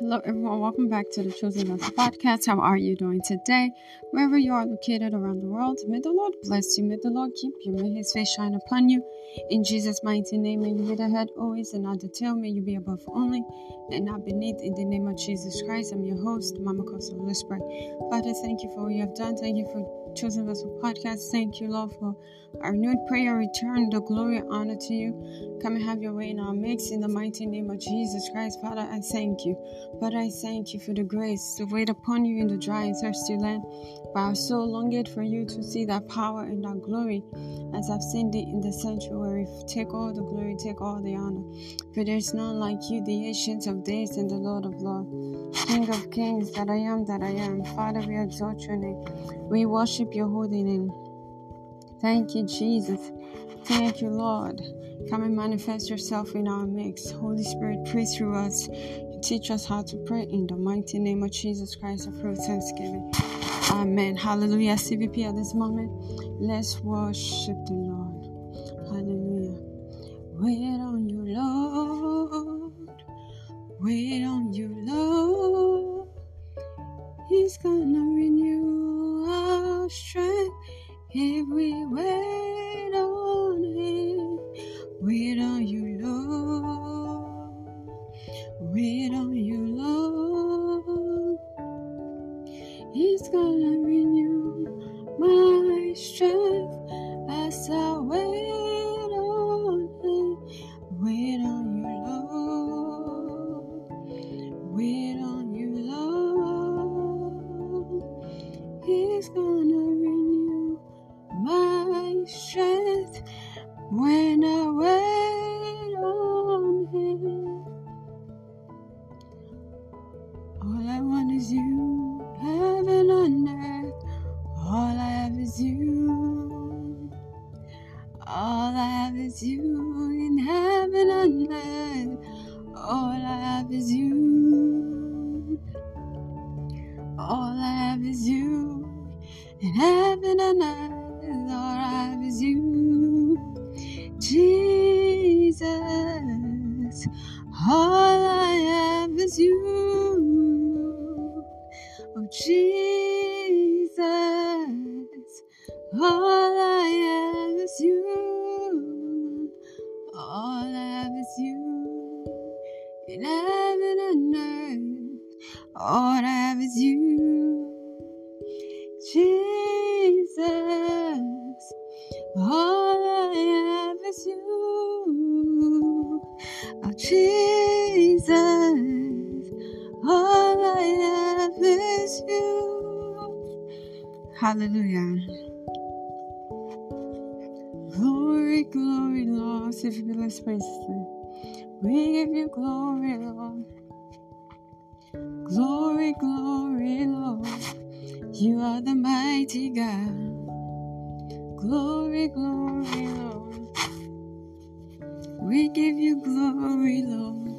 Hello everyone, welcome back to the Chosen Vessel Podcast. How are you doing today? Wherever you are located around the world, may the Lord bless you, may the Lord keep you, may His face shine upon you. In Jesus' mighty name, may you be the head always and not the tail, may you be above only and not beneath. In the name of Jesus Christ, I'm your host, Mama Kosso. Let's pray. Father, thank you for what you have done. Thank you for Chosen Vessel Podcast. Thank you, Lord, for our renewed prayer. Return the glory and honor to you. Come and have your way in our midst. In the mighty name of Jesus Christ, Father, I thank you. But I thank you for the grace to wait upon you in the dry and thirsty land. For our soul longeth for you to see thy power and thy glory, as I've seen thee in the sanctuary. Take all the glory, take all the honor. For there is none like you, the Ancient of Days and the Lord of Lords, King of Kings, that I am, that I am. Father, we exalt your name. We worship your holy name. Thank you, Jesus. Thank you, Lord. Come and manifest yourself in our midst. Holy Spirit, pray through us. Teach us how to pray in the mighty name of Jesus Christ of thanksgiving. Amen. Hallelujah. CVP at this moment. Let's worship the Lord. Hallelujah. Wait on you, Lord. Wait on you, Lord. He's gonna renew our strength if we wait on Him. Wait on you, Lord. Wait on you, Lord. He's gonna renew my strength as I wait on Him. Wait on you, Lord. Wait on you, Lord. He's gonna renew my strength when I wait on Him. All I want is you, heaven on earth. All I have is you. All I have is you in heaven on earth. All I have is you. All I have is you in heaven on earth. All I have is you, Jesus. All I have is you. Jesus, all I have is you. All I have is you in heaven and earth. All I have is you, Jesus. All I have is you, oh Jesus. All I have is you. Hallelujah. Glory, glory, Lord. If you bless, praise Him. We give you glory, Lord. Glory, glory, Lord. You are the mighty God. Glory, glory, Lord. We give you glory, Lord.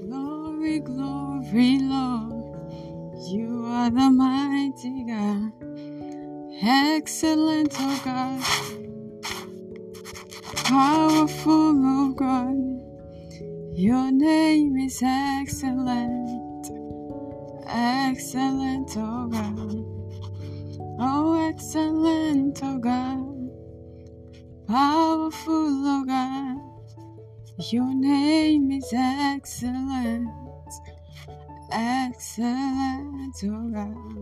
Glory, glory, Lord, you are the mighty God, excellent, oh God, powerful, oh God, your name is excellent, excellent, oh God, oh excellent, oh God, powerful, oh God. Your name is excellent, excellent, oh God,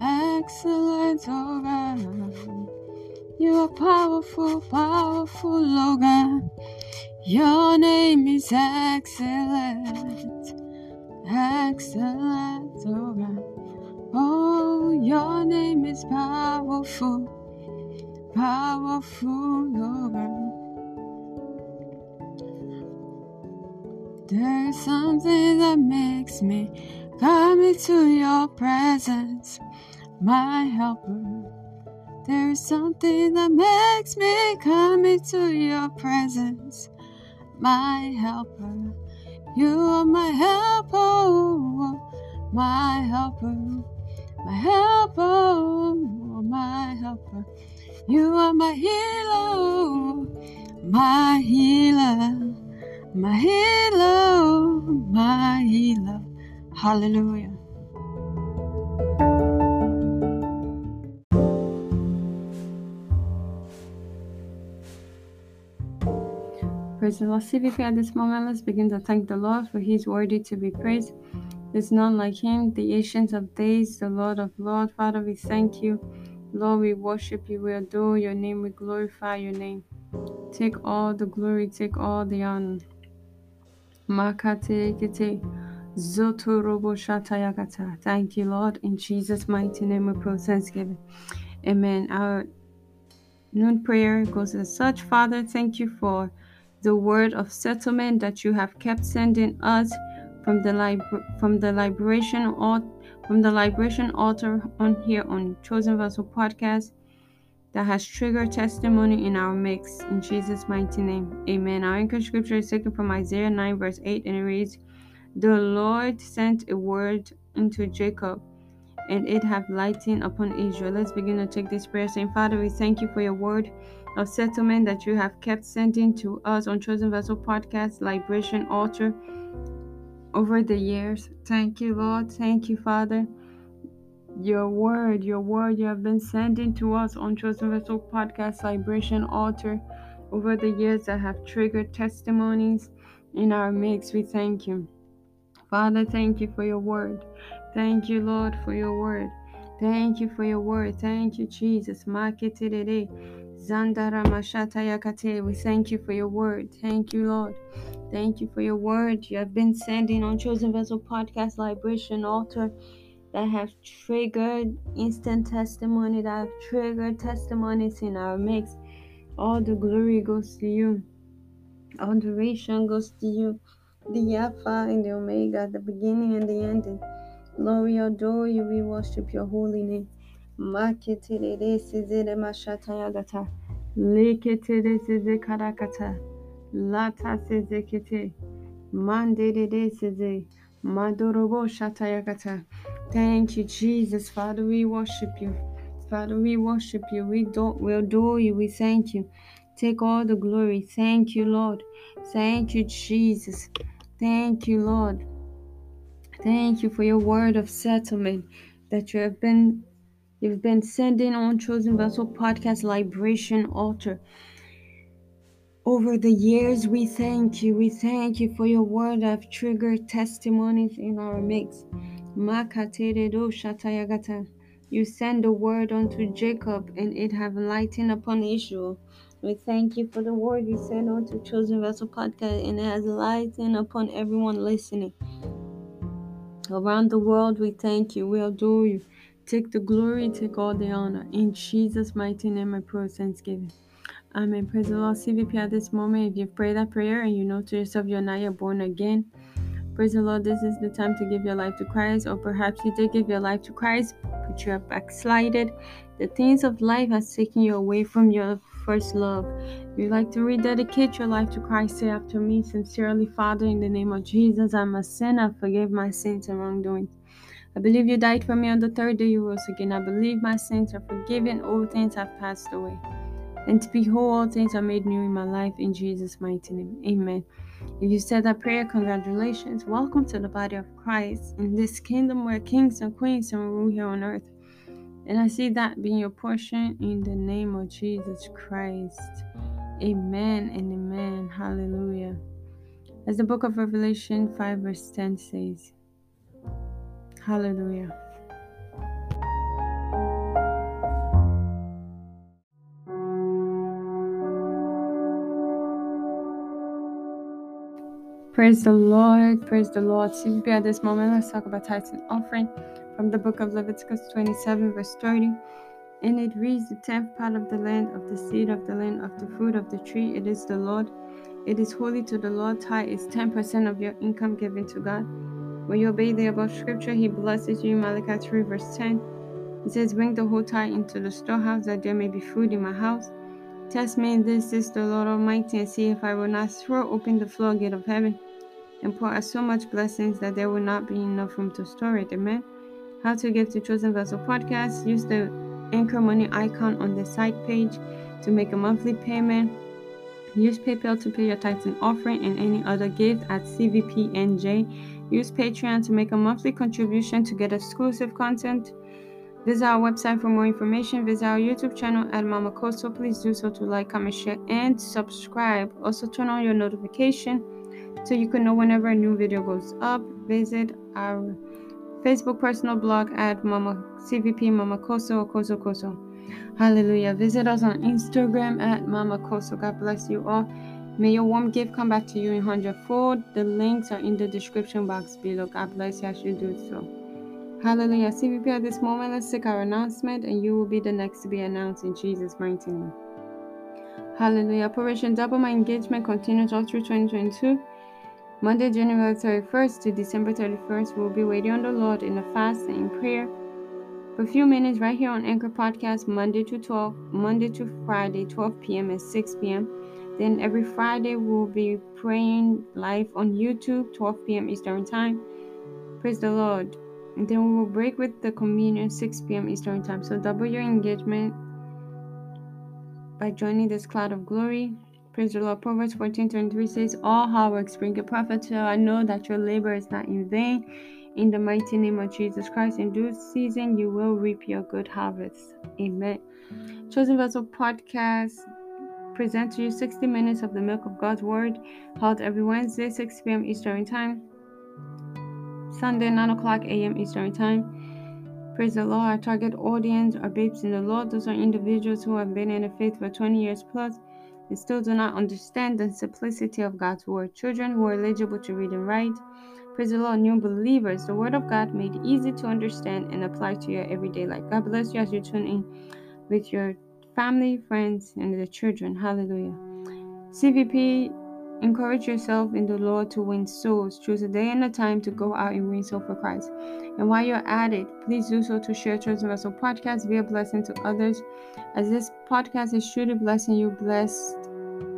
excellent, oh God. You are powerful, powerful, oh God. Your name is excellent, excellent, oh God. Oh, your name is powerful, powerful, oh God. There's something that makes me come into your presence, my helper. There's something that makes me come into your presence, my helper. You are my helper, my helper. You are my healer, my healer. My healer, my healer. Hallelujah. Praise the Lord. CVP, at this moment, let's begin to thank the Lord, for He is worthy to be praised. There's none like Him, the Ancient of Days, the Lord of Lords. Father, we thank You. Lord, we worship You, we adore Your name, we glorify Your name. Take all the glory, take all the honor. Makate kete zotorobo shatayakata. Thank You, Lord. In Jesus' mighty name we pray thanksgiving. Amen. Our noon prayer goes as such. Father, thank You for the word of settlement that You have kept sending us from the Libration Altar on here on Chosen Vessel Podcast, that has triggered testimony in our mix. In Jesus' mighty name, amen. Our anchor scripture is taken from Isaiah 9 verse 8, and it reads, "The Lord sent a word into Jacob, and it hath lightened upon Israel." Let's begin to take this prayer saying, Father, we thank You for Your word of settlement that You have kept sending to us on Chosen Vessel Podcast, Libration Altar, over the years. Thank You, Lord. Thank You, Father. Your word You have been sending to us on Chosen Vessel Podcast, Libration Altar, over the years, that have triggered testimonies in our midst. We thank You. Father, thank You for Your word. Thank You, Lord, for Your word. Thank You for Your word. Thank You, Jesus. We thank You for Your word. Thank You, Lord. Thank You for Your word You have been sending on Chosen Vessel Podcast, Libration Altar, that have triggered instant testimony, that have triggered testimonies in our midst. All the glory goes to You. Adoration goes to You. The Alpha and the Omega, the beginning and the ending. Lord, we adore You, we worship Your holy name. Thank You, Jesus. Father, we worship You. Father, we worship You. We adore You. We thank You. Take all the glory. Thank You, Lord. Thank You, Jesus. Thank You, Lord. Thank You for Your word of settlement that You have been sending on Chosen Vessel Podcast, Libration Altar, over the years. We thank You. We thank You for Your word that have triggered testimonies in our midst. You send the word unto Jacob, and it have lightened upon Israel. We thank You for the word You sent unto Chosen Vessel Podcast, and it has lightened upon everyone listening around the world. We thank You. We adore You. Take the glory, take all the honor. In Jesus' mighty name I pray thanksgiving. Amen. Praise the Lord. CVP, at this moment, if you've prayed that prayer and you know to yourself you're not yet born again, praise the Lord, this is the time to give your life to Christ. Or perhaps you did give your life to Christ, but you have backslided. The things of life has taken you away from your first love. You'd like to rededicate your life to Christ, say after me sincerely, Father, in the name of Jesus, I'm a sinner. Forgive my sins and wrongdoings. I believe You died for me, on the third day You rose again. I believe my sins are forgiven. All things have passed away. And behold, all things are made new in my life. In Jesus' mighty name. Amen. If you said that prayer, congratulations. Welcome to the body of Christ, in this kingdom where kings and queens and rule here on earth. And I see that being your portion in the name of Jesus Christ. Amen and amen. Hallelujah. As the book of Revelation 5 verse 10 says, hallelujah. Praise the Lord. Praise the Lord. CVP, at this moment, let's talk about tithes and offering from the book of Leviticus 27 verse 30. And it reads, the 10th part of the land, of the seed of the land, of the fruit of the tree, it is the Lord. It is holy to the Lord. Tithe is 10% of your income given to God. When you obey the above scripture, He blesses you. Malachi 3 verse 10. It says, bring the whole tithe into the storehouse, that there may be food in my house. Test me, this is the Lord Almighty, and see if I will not throw open the floodgate of heaven and pour out so much blessings that there will not be enough room to store it. Amen. How to give to Chosen Vessel Podcast. Use the Anchor Money icon on the side page to make a monthly payment. Use PayPal to pay your tithes and offering and any other gift at CVPNJ Use Patreon to make a monthly contribution to get exclusive content. Visit our website for more information. Visit our YouTube channel at Mama Kosso. Please do so to like, comment, share, and subscribe. Also, turn on your notification so you can know whenever a new video goes up. Visit our Facebook personal blog at Mama CVP Mama Kosso or Kosso. Hallelujah. Visit us on Instagram at Mama Kosso. God bless you all. May your warm gift come back to you in 100-fold. The links are in the description box below. God bless you as you do so. Hallelujah. CVP, at this moment, let's take our announcement, and you will be the next to be announced in Jesus' mighty name. Hallelujah. Operation Double My Engagement continues all through 2022. Monday, January 31st to December 31st, we'll be waiting on the Lord in a fast and in prayer for a few minutes right here on Anchor Podcast, Monday to Friday, 12 p.m. and 6 p.m. Then every Friday, we'll be praying live on YouTube, 12 p.m. Eastern Time. Praise the Lord. And then we will break with the communion, 6 p.m. Eastern Time. So double your engagement by joining this cloud of glory. Praise the Lord. Proverbs 14:23 says, all hard works bring a profit. So I know that your labor is not in vain. In the mighty name of Jesus Christ, in due season, you will reap your good harvest. Amen. Chosen Vessel Podcast presents to you 60 minutes of the milk of God's Word, held every Wednesday, 6 p.m. Eastern Time. Sunday, 9 o'clock a.m. Eastern Time. Praise the Lord. Our target audience are babes in the Lord. Those are individuals who have been in the faith for 20 years plus and still do not understand the simplicity of God's Word. Children who are eligible to read and write. Praise the Lord. New believers. The Word of God made easy to understand and apply to your everyday life. God bless you as you tune in with your family, friends, and the children. Hallelujah. CVP, encourage yourself in the Lord to win souls. Choose a day and a time to go out and win souls for Christ. And while you're at it, please do so to share Chosen Vessel Podcast, be a blessing to others. As this podcast is truly blessing you, bless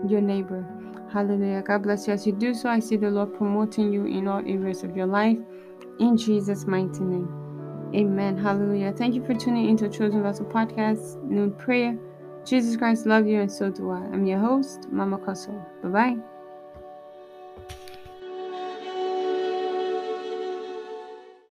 your neighbor. Hallelujah. God bless you as you do so. I see the Lord promoting you in all areas of your life. In Jesus' mighty name. Amen. Hallelujah. Thank you for tuning into Chosen Vessel Podcast. Noon prayer. Jesus Christ love you, and so do I. I'm your host, Mama Kosso. Bye-bye.